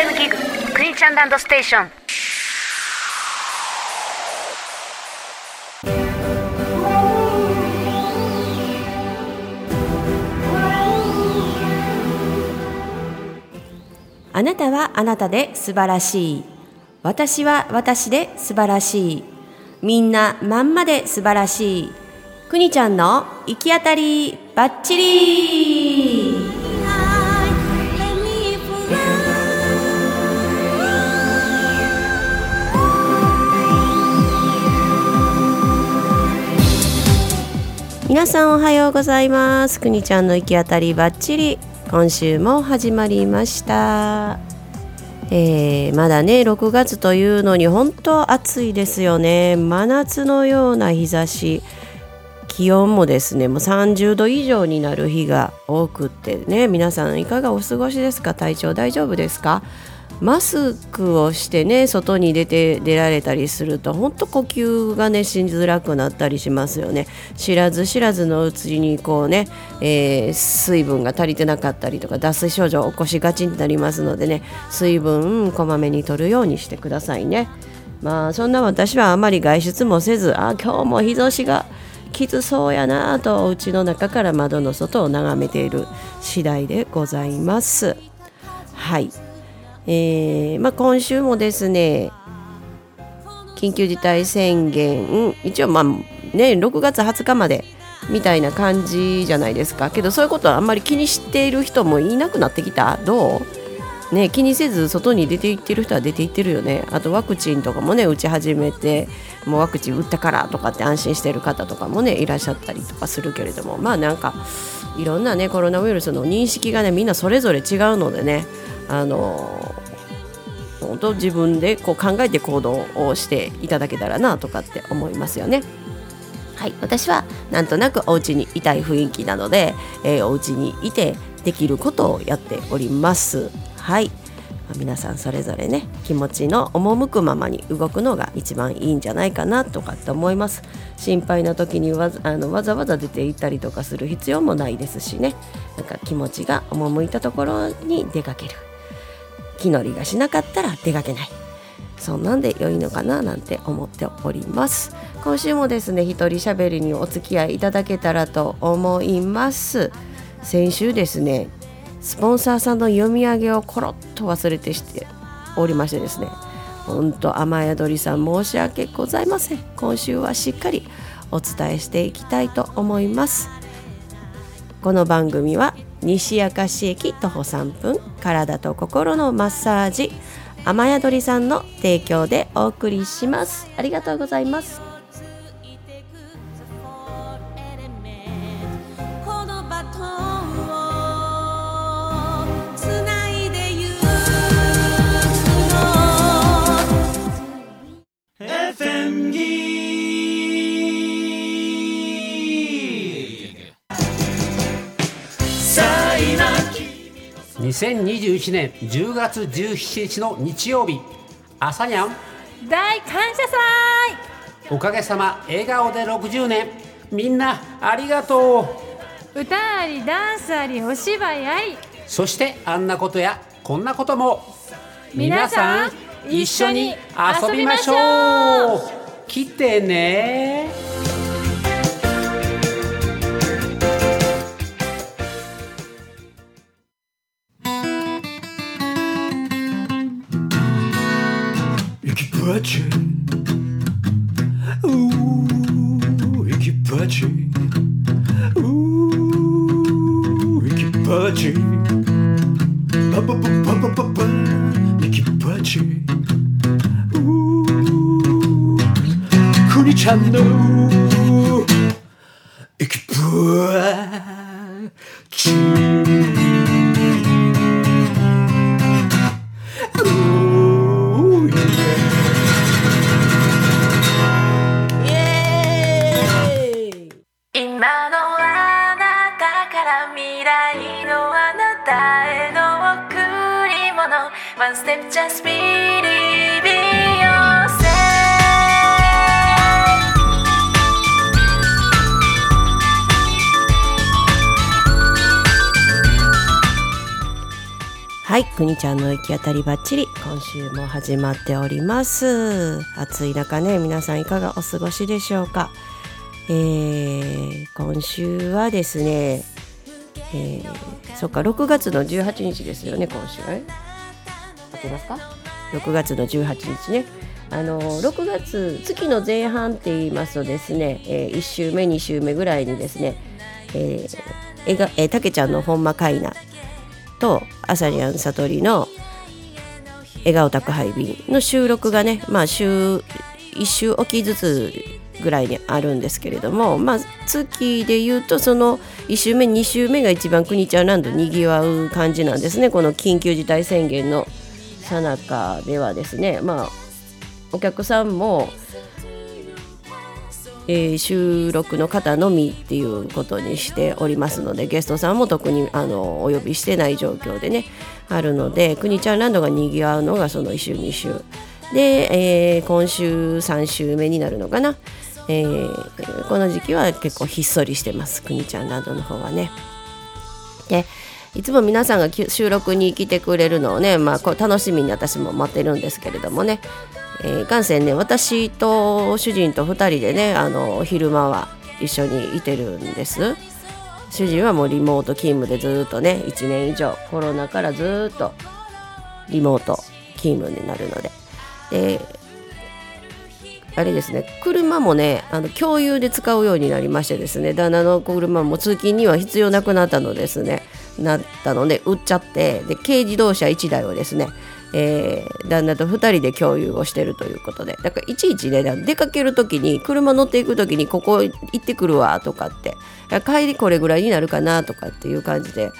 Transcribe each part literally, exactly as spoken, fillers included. エフエム ギグクリーチャンランドステーション。あなたはあなたで素晴らしい。私は私で素晴らしい。みんなまんまで素晴らしい。くにちゃんの行き当たりバッチリ。皆さんおはようございます。くにちゃんの行き当たりバッチリ。今週も始まりました、えー、まだねろくがつというのに本当暑いですよね。真夏のような日差し、気温もですねもうさんじゅうど以上になる日が多くってね、皆さんいかがお過ごしですか？体調大丈夫ですか？マスクをしてね外に出て出られたりすると本当呼吸がねしづらくなったりしますよね。知らず知らずのうちにこうね、えー、水分が足りてなかったりとか脱水症状を起こしがちになりますのでね、水分こまめに取るようにしてくださいね。まあそんな私はあまり外出もせず、あ今日も日差しがきつそうやなとうちの中から窓の外を眺めている次第でございます。はい、えーまあ、今週もですね緊急事態宣言一応まあねろくがつはつかまでみたいな感じじゃないですか。けどそういうことはあんまり気にしている人もいなくなってきた。どう、ね、気にせず外に出て行ってる人は出て行ってるよね。あとワクチンとかもね打ち始めてもうワクチン打ったからとかって安心してる方とかもねいらっしゃったりとかするけれども、まあなんかいろんなねコロナウイルスの認識がねみんなそれぞれ違うのでね、あの本当自分でこう考えて行動をしていただけたらなとかって思いますよね。はい、私はなんとなくお家にいたい雰囲気なので、えー、お家にいてできることをやっております。はい、まあ、皆さんそれぞれね気持ちの赴くままに動くのが一番いいんじゃないかなとかって思います。心配な時にわざ、あのわざわざ出て行ったりとかする必要もないですしね。なんか気持ちが赴いたところに出かける。気乗りがしなかったら出かけない、そんなんで良いのかななんて思っております。今週もですね一人喋りにお付き合いいただけたらと思います。先週ですねスポンサーさんの読み上げをコロッと忘れてしておりましてですね、ほんと雨宿りさん申し訳ございません。今週はしっかりお伝えしていきたいと思います。この番組は西明石駅徒歩さんぷん、体と心のマッサージ雨宿りさんの提供でお送りします。ありがとうございます。にせんにじゅういちねんじゅうがつじゅうしちにちの日曜日、あさにゃん大感謝祭。おかげさま笑顔でろくじゅうねん、みんなありがとう。歌ありダンスありお芝居あり、そしてあんなことやこんなことも皆さん一緒に遊びましょう。来てね。はい、くにちゃんの行き当たりばっちり、今週も始まっております。暑い中ね、皆さんいかがお過ごしでしょうか。えー、今週はですね、えー、そっかろくがつのじゅうはちにちですよね。今週はね、合ってますか。ろくがつのじゅうはちにちね、あのろくがつ月の前半って言いますとですね、えー、いっしゅうめにしゅうめぐらいにですね、えーえがえー、たけちゃんのほんまかいなとあさりゃんさとりの笑顔宅配便の収録がね、まあ週いっ週おきずつぐらいにあるんですけれども、まあ月でいうとそのいっ週目に週目が一番くにちゃんランドにぎわう感じなんですね。この緊急事態宣言のさなかではですね、まあお客さんも、えー、収録の方のみっていうことにしておりますので、ゲストさんも特にあのお呼びしてない状況でねあるので、くにちゃんランドがにぎわうのがそのいっ週に週で、えー、今週さん週目になるのかな、えー、この時期は結構ひっそりしてます、くにちゃんランドの方はね。でいつも皆さんが収録に来てくれるのをね、まあ、こう楽しみに私も待ってるんですけれどもね、えー、いかんせんね、私と主人とふたりでね、あの昼間は一緒にいてるんです。主人はもうリモート勤務でずっとねいちねん以上、コロナからずっとリモート勤務になるので、であれですね、車もねあの共有で使うようになりましてですね、旦那の車も通勤には必要なくなったのですねなったので売っちゃって、で軽自動車いちだいをですね、えー、旦那とふたりで共有をしてるということで、だからいちいちね出かけるときに車乗っていくときにここ行ってくるわとかって、帰りこれぐらいになるかなとかっていう感じで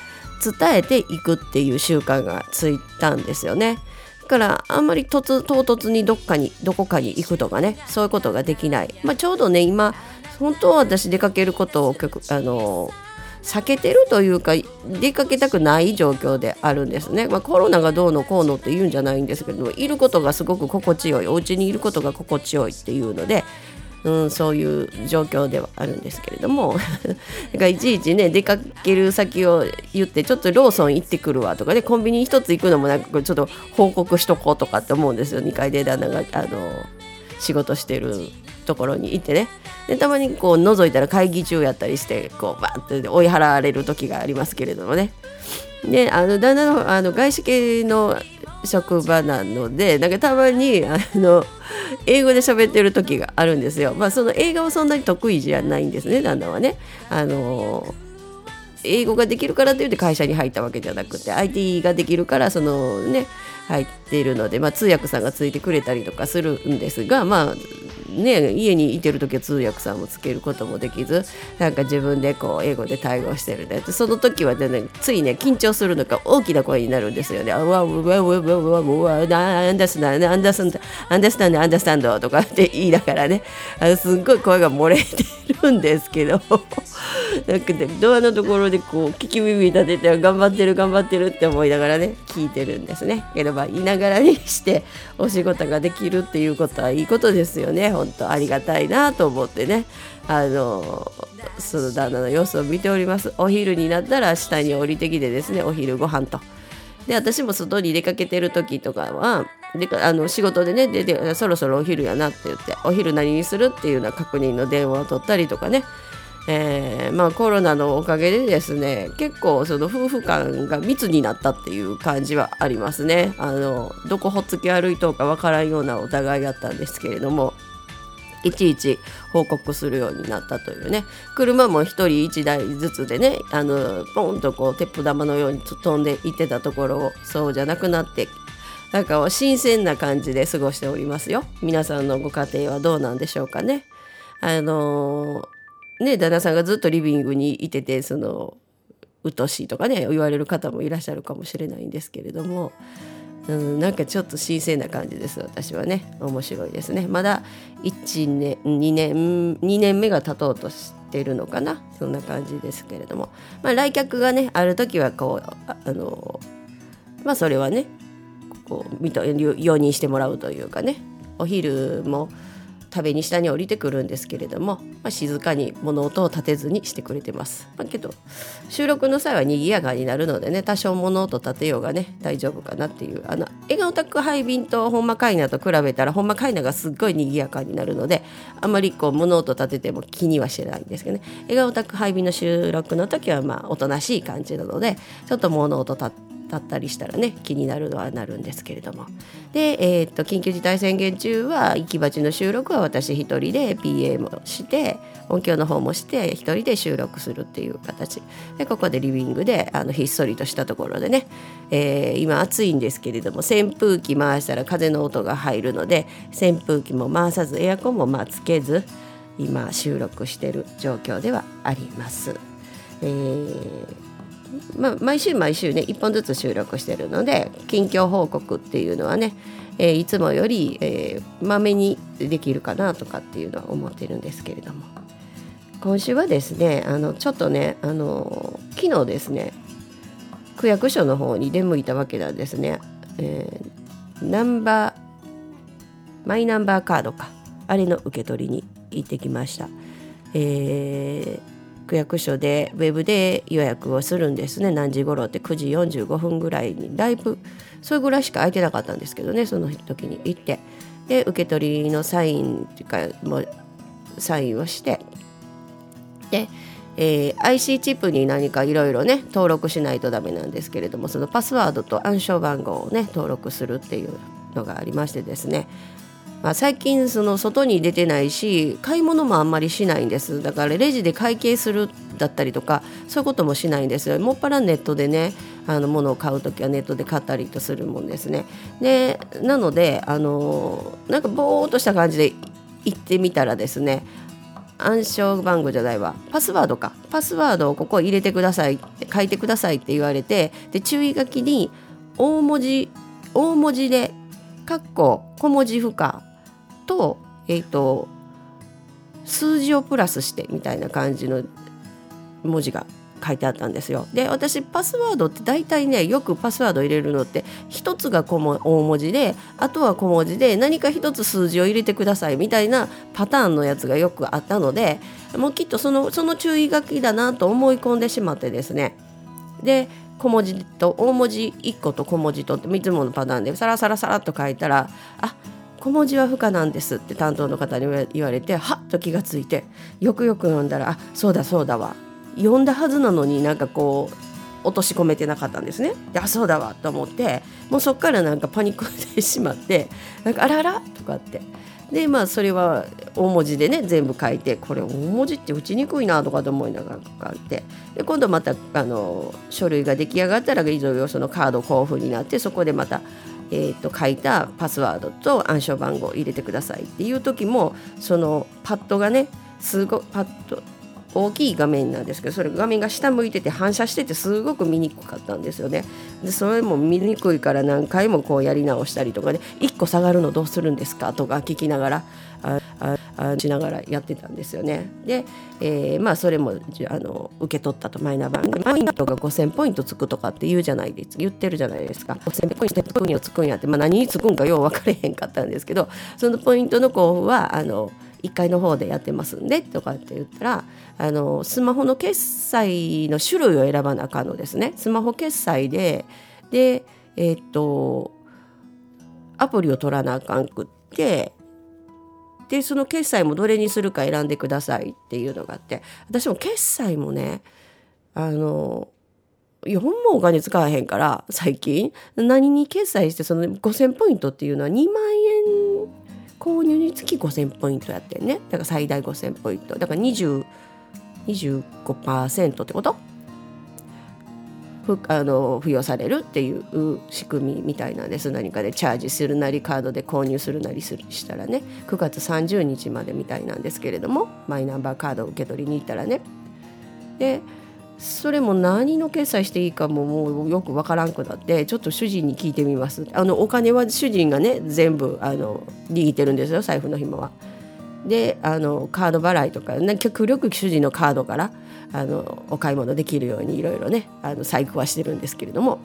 伝えていくっていう習慣がついたんですよね。だからあんまり突唐突にどっかにどこかに行くとかね、そういうことができない、まあ、ちょうどね今本当は私出かけることをあの避けてるというか出かけたくない状況であるんですね、まあ、コロナがどうのこうのって言うんじゃないんですけども、いることがすごく心地よい、お家にいることが心地よいっていうので、うん、そういう状況ではあるんですけれどもだからいちいちね出かける先を言って、ちょっとローソン行ってくるわとかね、コンビニ一つ行くのもなんかちょっと報告しとこうとかって思うんですよ。にかいで旦那があの仕事してるところに行ってね、でたまにこう覗いたら会議中やったりしてこうバーって追い払われる時がありますけれどもね。であの旦那の、 あの外資系の職場なので、なんかたまにあの英語で喋ってる時があるんですよ。まあその英語はそんなに得意じゃないんですね、旦那はね。あの英語ができるからといって会社に入ったわけじゃなくて、 アイティー ができるからそのね入っているので、まあ、通訳さんがついてくれたりとかするんですが、まあね、家にいてるときは通訳さんもつけることもできず、なんか自分でこう英語で対応してるね。その時は、ね、ついね緊張するのか大きな声になるんですよね。わわわわわわアンダースタンドアンダースタンドアンダースタンドとかって言いながらね、あのすっごい声が漏れてるんですけどなんか、ね、ドアのところでこう聞き耳立てて頑張ってる頑張ってるって思いながらね聞いてるんですね。けどいながらにしてお仕事ができるっていうことはいいことですよね。本当ありがたいなと思ってね、あのその旦那の様子を見ております。お昼になったら下に降りてきてですね、お昼ご飯とで、私も外に出かけてる時とかはであの仕事でねででそろそろお昼やなって言って、お昼何にするっていうのは確認の電話を取ったりとかね、えーまあ、コロナのおかげでですね結構その夫婦間が密になったっていう感じはありますね。あのどこほっつき歩いとうかわからんようなお互いだったんですけれども、いちいち報告するようになったというね。車も一人一台ずつでね、あのポンとこう鉄砲玉のように飛んでいってたところをそうじゃなくなって、なんか新鮮な感じで過ごしておりますよ。皆さんのご家庭はどうなんでしょうかね。あのーね、旦那さんがずっとリビングにいててそのうとしいとかね言われる方もいらっしゃるかもしれないんですけれども、うん、なんかちょっと新鮮な感じです。私はね面白いですね。まだいちねんにねんにねんめが経とうとしてるのかな、そんな感じですけれども、まあ、来客がねある時はこうあのまあそれはねこう容認してもらうというかね、お昼も壁に下に降りてくるんですけれども、まあ、静かに物音を立てずにしてくれてます、まあ、けど収録の際は賑やかになるのでね、多少物音立てようがね大丈夫かなっていう、あのエガオタクハイビンとホンマカイナと比べたらホンマカイナがすっごい賑やかになるので、あんまりこう物音立てても気にはしてないんですけどね、エガオタクハイビンの収録の時はまあおとなしい感じなので、ちょっと物音立ってだったりしたらね気になるのはなるんですけれども、で、えー、っと緊急事態宣言中は行き鉢の収録は私一人で ピーエー もして音響の方もして一人で収録するっていう形で、ここでリビングであのひっそりとしたところでね、えー、今暑いんですけれども扇風機回したら風の音が入るので、扇風機も回さずエアコンもまあつけず今収録してる状況ではあります、えーまあ、毎週毎週ねいっぽんずつ収録してるので、近況報告っていうのはね、えー、いつもより、えー、まめにできるかなとかっていうのは思ってるんですけれども、今週はですねあのちょっとねあの昨日ですね区役所の方に出向いたわけなんですね、えー、ナンバーマイナンバーカードかあれの受け取りに行ってきました。えー区役所でウェブで予約をするんですね。何時頃ってくじよんじゅうごふんぐらいに、だいぶそれぐらいしか空いてなかったんですけどね、その時に行って、で受け取りのサインっていうかもうサインをして、で、えー、アイシー チップに何かいろいろね登録しないとダメなんですけれども、そのパスワードと暗証番号をね登録するっていうのがありましてですね、まあ、最近その外に出てないし買い物もあんまりしないんです。だからレジで会計するだったりとかそういうこともしないんですよ。もっぱらネットでねあの物を買うときはネットで買ったりとするもんですね。でなのであのなんかぼーっとした感じで行ってみたらですね、暗証番号じゃないわパスワードかパスワードをここ入れてください書いてくださいって言われて、で注意書きに大文字大文字でかっこ小文字不可と、えーと、数字をプラスしてみたいな感じの文字が書いてあったんですよ。で私パスワードって大体ねよくパスワード入れるのって一つが小大文字であとは小文字で何か一つ数字を入れてくださいみたいなパターンのやつがよくあったので、もうきっとその、その注意書きだなと思い込んでしまってですね、で小文字と大文字いっこと小文字といつものパターンでサラサラサラっと書いたら、あ小文字は不可なんですって担当の方に言われて、はっと気がついてよくよく読んだら、あそうだそうだわ読んだはずなのになんかこう落とし込めてなかったんですね。であそうだわと思って、もうそっからなんかパニックしてしまって、なんかあらあらとかってで、まあそれは大文字でね全部書いて、これ大文字って打ちにくいなとかと思いながら書いて、で今度またあの書類が出来上がったらいろいろそのカード交付になって、そこでまたえー、と書いたパスワードと暗証番号を入れてくださいっていう時も、そのパッドがねすごパッド大きい画面なんですけど、それ画面が下向いてて反射しててすごく見にくかったんですよね。でそれも見にくいから何回もこうやり直したりとかで、ね、いっこ下がるのどうするんですかとか聞きながらあああしながらやってたんですよね。で、えー、まあそれもあの受け取ったと、マイナバンマイントがごせんポイントつくとかって言うじゃないです言ってるじゃないですか。ごせんポイントつくんやって、まあ、何につくんかよう分かれへんかったんですけど、そのポイントの交付はあのいっかいの方でやってますんでとかって言ったら、あのスマホの決済の種類を選ばなあかんのですね。スマホ決済ででえー、っとアプリを取らなあかんくって、でその決済もどれにするか選んでくださいっていうのがあって、私も決済もねあのよんもお金使わへんから最近何に決済して、そのごせんポイントっていうのはにまんえん購入につきごせんポイントやってんね。だから最大ごせんポイントだから にじゅうごパーセント ってことふあの付与されるっていう仕組みみたいなんです。何かでチャージするなりカードで購入するなりするしたらね、くがつさんじゅうにちまでみたいなんですけれども、マイナンバーカードを受け取りに行ったらね、でそれも何の決済していいか も, もうよくわからんくなって、ちょっと主人に聞いてみます。あのお金は主人がね全部あの握ってるんですよ、財布の紐は。であのカード払いとか極力主人のカードからあのお買い物できるようにいろいろねあの細工はしてるんですけれども、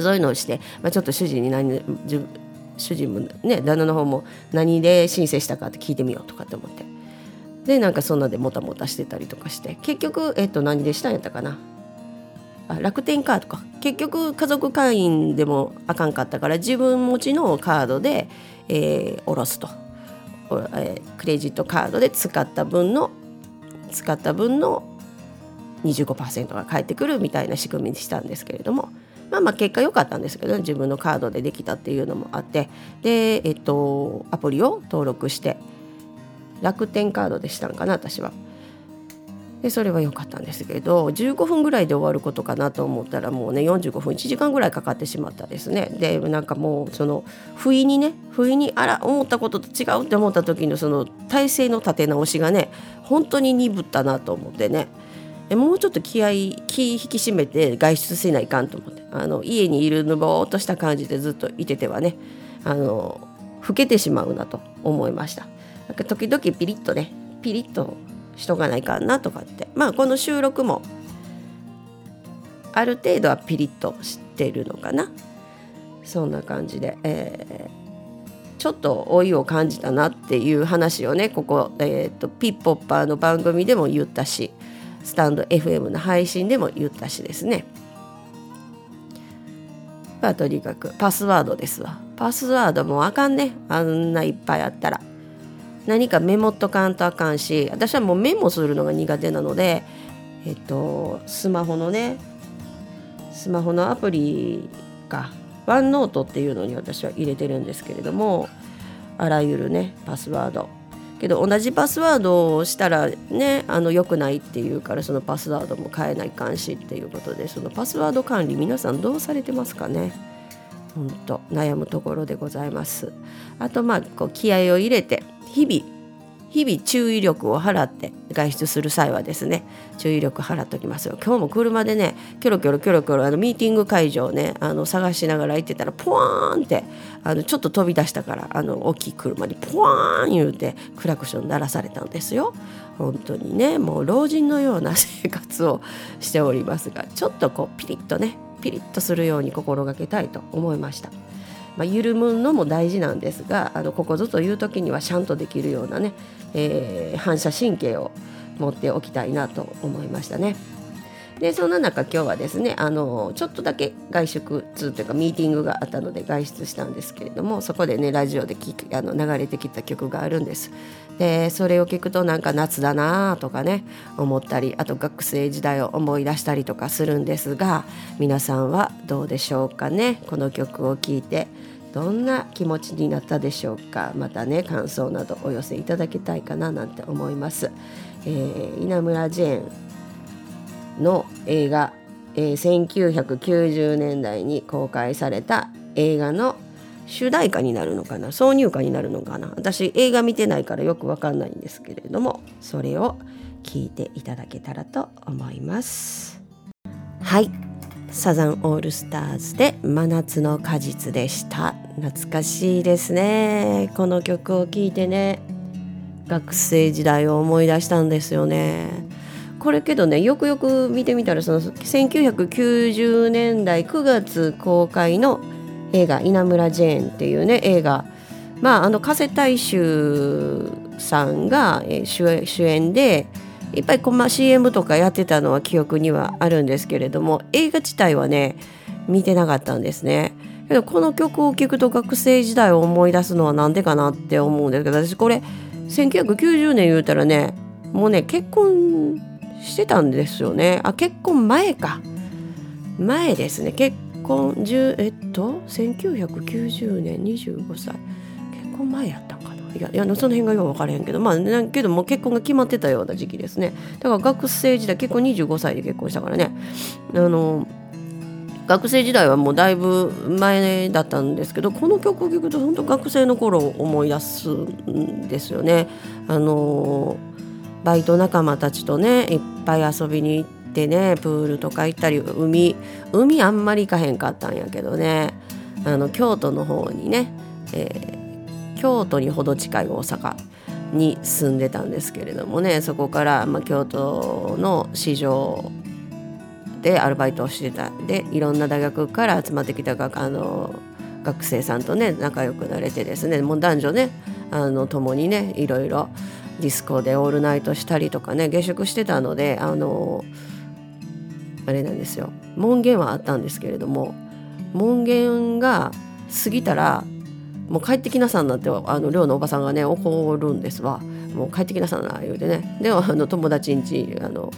そういうのをして、まあ、ちょっと主人に何自分主人もね、旦那の方も何で申請したかって聞いてみようとかって思って、でなんかそんなんでもたもたしてたりとかして、結局、えっと、何でしたんやったかな、あ楽天カードか、結局家族会員でもあかんかったから自分持ちのカードで、えー、下ろすと、えー、クレジットカードで使った分の使った分のにじゅうごパーセント が返ってくるみたいな仕組みにしたんですけれども、まあまあ結果良かったんですけど、自分のカードでできたっていうのもあって、で、えっと、アプリを登録して、楽天カードでしたんかな私は。でそれは良かったんですけど、じゅうごふんぐらいで終わることかなと思ったら、もうねよんじゅうごふんいちじかんぐらいかかってしまったですね。でなんかもうその不意にね不意にあら思ったことと違うって思った時のその体制の立て直しがね本当に鈍ったなと思ってね、もうちょっと気合い気引き締めて外出せないかんと思って、あの家にいるのぼーっとした感じでずっといててはね、あの老けてしまうなと思いました。なんか時々ピリッとねピリッとしとかないかなとかって、まあこの収録もある程度はピリッとしてるのかな、そんな感じで、えー、ちょっと老いを感じたなっていう話をね、ここ、えー、とピッポッパーの番組でも言ったし、スタンド エフエム の配信でも言ったしですね、まあ、とにかくパスワードですわ。パスワードもあかんね、あんないっぱいあったら何かメモっとかんとあかんし、私はもうメモするのが苦手なので、えっと、スマホのねスマホのアプリかワンノートっていうのに私は入れてるんですけれども、あらゆるねパスワードけど同じパスワードをしたらねあの良くないっていうから、そのパスワードも変えないかんしっていうことで、そのパスワード管理皆さんどうされてますかね。ほんと悩むところでございます。あとまあこう気合を入れて日々日々注意力を払って外出する際はですね、注意力払っておきますよ。今日も車でねキョロキョロキョロキョロあのミーティング会場をねあの探しながら行ってたら、ポワーンってあのちょっと飛び出したからあの大きい車にポワーン言うてクラクション鳴らされたんですよ。本当にねもう老人のような生活をしておりますが、ちょっとこうピリッとねピリッとするように心がけたいと思いました。まあ、緩むのも大事なんですが、あのここぞという時にはシャンとできるようなね、えー、反射神経を持っておきたいなと思いましたね。でそんな中今日はですねあのちょっとだけ外出通というかミーティングがあったので外出したんですけれども、そこでねラジオで聞くあの流れてきた曲があるんです。でそれを聞くとなんか夏だなとかね思ったり、あと学生時代を思い出したりとかするんですが、皆さんはどうでしょうかね。この曲を聴いてどんな気持ちになったでしょうか。またね感想などお寄せいただきたいかななんて思います。えー、稲村ジェーンの映画、えー、せんきゅうひゃくきゅうじゅうねんだいに公開された映画の主題歌になるのかな、挿入歌になるのかな、私映画見てないからよくわかんないんですけれども、それを聞いていただけたらと思います。はい、サザンオールスターズで真夏の果実でした。懐かしいですね。この曲を聴いてね学生時代を思い出したんですよね。これけどねよくよく見てみたら、そのせんきゅうひゃくきゅうじゅうねんだいくがつ公開の映画稲村ジェーンっていうね映画、まああの加瀬大周さんが主演でいっぱいこんな シーエム とかやってたのは記憶にはあるんですけれども、映画自体はね見てなかったんですね。けどこの曲を聴くと学生時代を思い出すのはなんでかなって思うんですけど、私これせんきゅうひゃくきゅうじゅうねん言うたらねもうね結婚してたんですよね。あ、結婚前か前ですね。結婚10えっとせんきゅうひゃくきゅうじゅうねんにじゅうごさい、結婚前やったんかな。いやいやその辺がよく分からへんけど、まあだけどもう結婚が決まってたような時期ですね。だから学生時代結婚にじゅうごさいで結婚したからね、あの学生時代はもうだいぶ前だったんですけど、この曲を聴くと本当学生の頃を思い出すんですよね。あのバイト仲間たちとねいっぱい遊びに行ってね、プールとか行ったり、海海あんまり行かへんかったんやけどね、あの京都の方にね、えー、京都にほど近い大阪に住んでたんですけれどもね、そこから、まあ、京都の市場でアルバイトをしてたで、いろんな大学から集まってきたあの学生さんとね仲良くなれてですね、もう男女ねあの共にねいろいろディスコでオールナイトしたりとかね下宿してたので、あのあれなんですよ、門限はあったんですけれども、門限が過ぎたらもう帰ってきなさんなんてあの寮のおばさんがね怒るんですわ。もう帰ってきなさんな言うてね、であの友達んちあの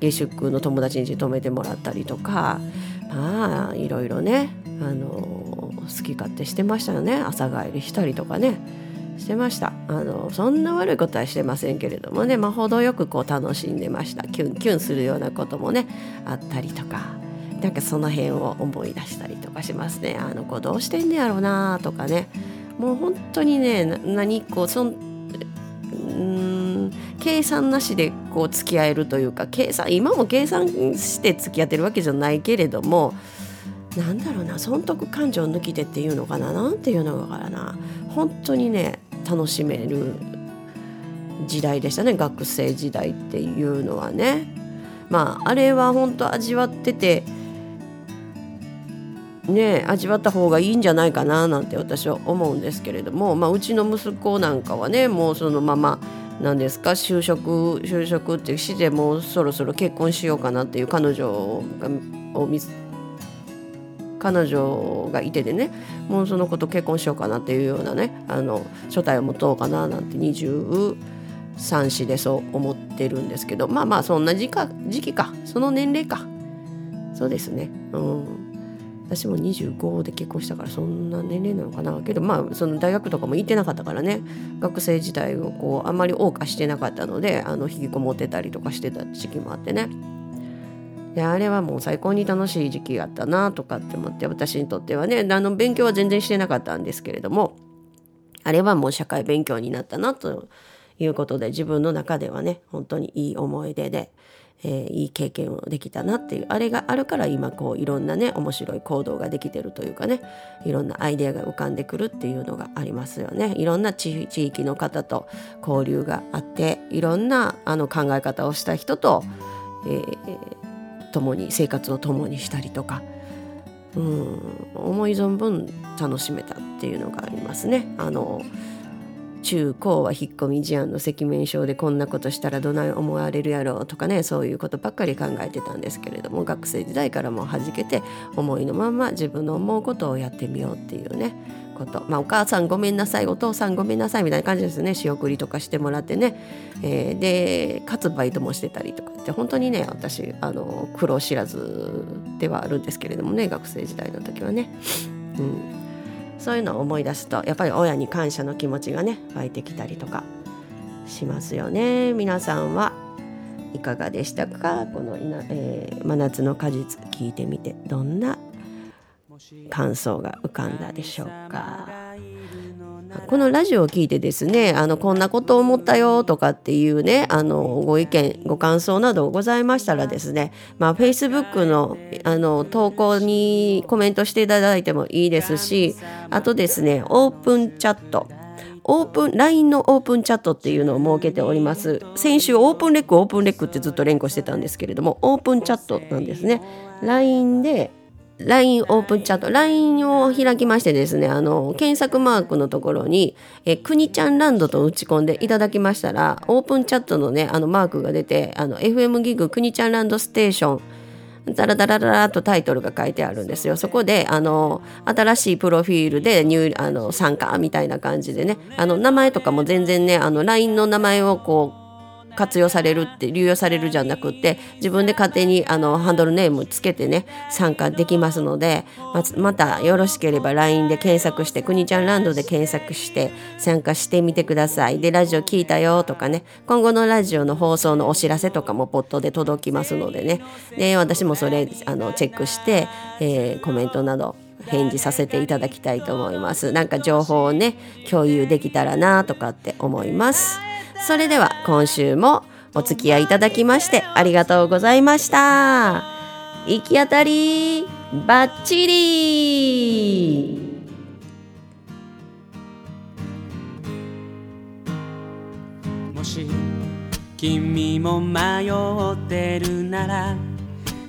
下宿の友達んち泊めてもらったりとか、まあいろいろねあの好き勝手してましたよね。朝帰りしたりとかねしてました。あのそんな悪いことはしてませんけれどもね、まあ、程よくこう楽しんでました。キュンキュンするようなこともねあったりとか、なんかその辺を思い出したりとかしますね。あの子どうしてんねやろうなとかね、もう本当にね何こうそんうん計算なしでこう付き合えるというか、計算今も計算して付き合ってるわけじゃないけれども、なんだろうな、損得感情抜きでっていうのかな、なんていうのかな、本当にね楽しめる時代でしたね、学生時代っていうのはね。まああれは本当味わっててね、味わった方がいいんじゃないかななんて私は思うんですけれども、まあ、うちの息子なんかはねもうそのままなんですか就職就職っていうしてもうそろそろ結婚しようかなっていう彼女を見彼女がいてでね、もうその子と結婚しようかなっていうようなねあの初代を持とうかななんてにじゅうさんさいでそう思ってるんですけど、まあまあそんな時か時期かその年齢か、そうですね、うん私もにじゅうごで結婚したからそんな年齢なのかな、けどまあその大学とかも行ってなかったからね、学生時代をこうあんまり謳歌してなかったので、あの引きこもってたりとかしてた時期もあってね、であれはもう最高に楽しい時期があったなとかって思って、私にとってはねあの勉強は全然してなかったんですけれども、あれはもう社会勉強になったなということで、自分の中ではね本当にいい思い出で、えー、いい経験をできたなっていうあれがあるから、今こういろんなね面白い行動ができてるというかね、いろんなアイデアが浮かんでくるっていうのがありますよね。いろんな 地, 地域の方と交流があって、いろんなあの考え方をした人と、えー、共に生活を共にしたりとか、うん思い存分楽しめたっていうのがありますね。あの中高は引っ込み思案の赤面症で、こんなことしたらどない思われるやろうとかね、そういうことばっかり考えてたんですけれども、学生時代からもう弾けて、思いのまま自分の思うことをやってみようっていうねこと、まあ、お母さんごめんなさい、お父さんごめんなさいみたいな感じですね。仕送りとかしてもらってね、えー、でかつバイトもしてたりとかって、本当にね私あの苦労知らずではあるんですけれどもね、学生時代の時はね、うんそういうのを思い出すとやっぱり親に感謝の気持ちがね湧いてきたりとかしますよね。皆さんはいかがでしたか？この、えー、真夏の果実聞いてみてどんな感想が浮かんだでしょうか？このラジオを聞いてですね、あのこんなこと思ったよとかっていうねあのご意見ご感想などございましたらですね、まあ、Facebook の, あの投稿にコメントしていただいてもいいですし、あとですねオープンチャットオープン ライン のオープンチャットっていうのを設けております。先週オープンレックオープンレックってずっと連呼してたんですけれども、オープンチャットなんですね。 ライン でライン オープンチャット ライン を開きましてですね、あの検索マークのところにえくにちゃんランドと打ち込んでいただきましたら、オープンチャットのねあのマークが出て、あの エフエム ギグくにちゃんランドステーションダラダラダラとタイトルが書いてあるんですよ。そこであの新しいプロフィールで入あの参加みたいな感じでね、あの名前とかも全然ねあの ライン の名前をこう活用されるって流用されるじゃなくて、自分で勝手にあのハンドルネームつけてね参加できますので、ま, またよろしければ ライン で検索してくにちゃんランドで検索して参加してみてください。でラジオ聞いたよとかね、今後のラジオの放送のお知らせとかもポッドで届きますのでね、で私もそれあのチェックして、えー、コメントなど返事させていただきたいと思います。なんか情報をね共有できたらなとかって思います。それでは今週もお付き合いいただきましてありがとうございました。行き当たりバッチリ。もし君も迷ってるなら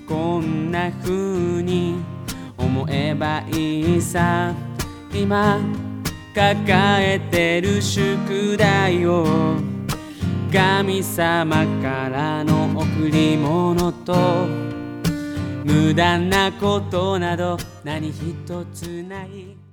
こんな風に思えばいいさ。今抱えてる宿題を神様からの贈り物と無駄なことなど何一つない。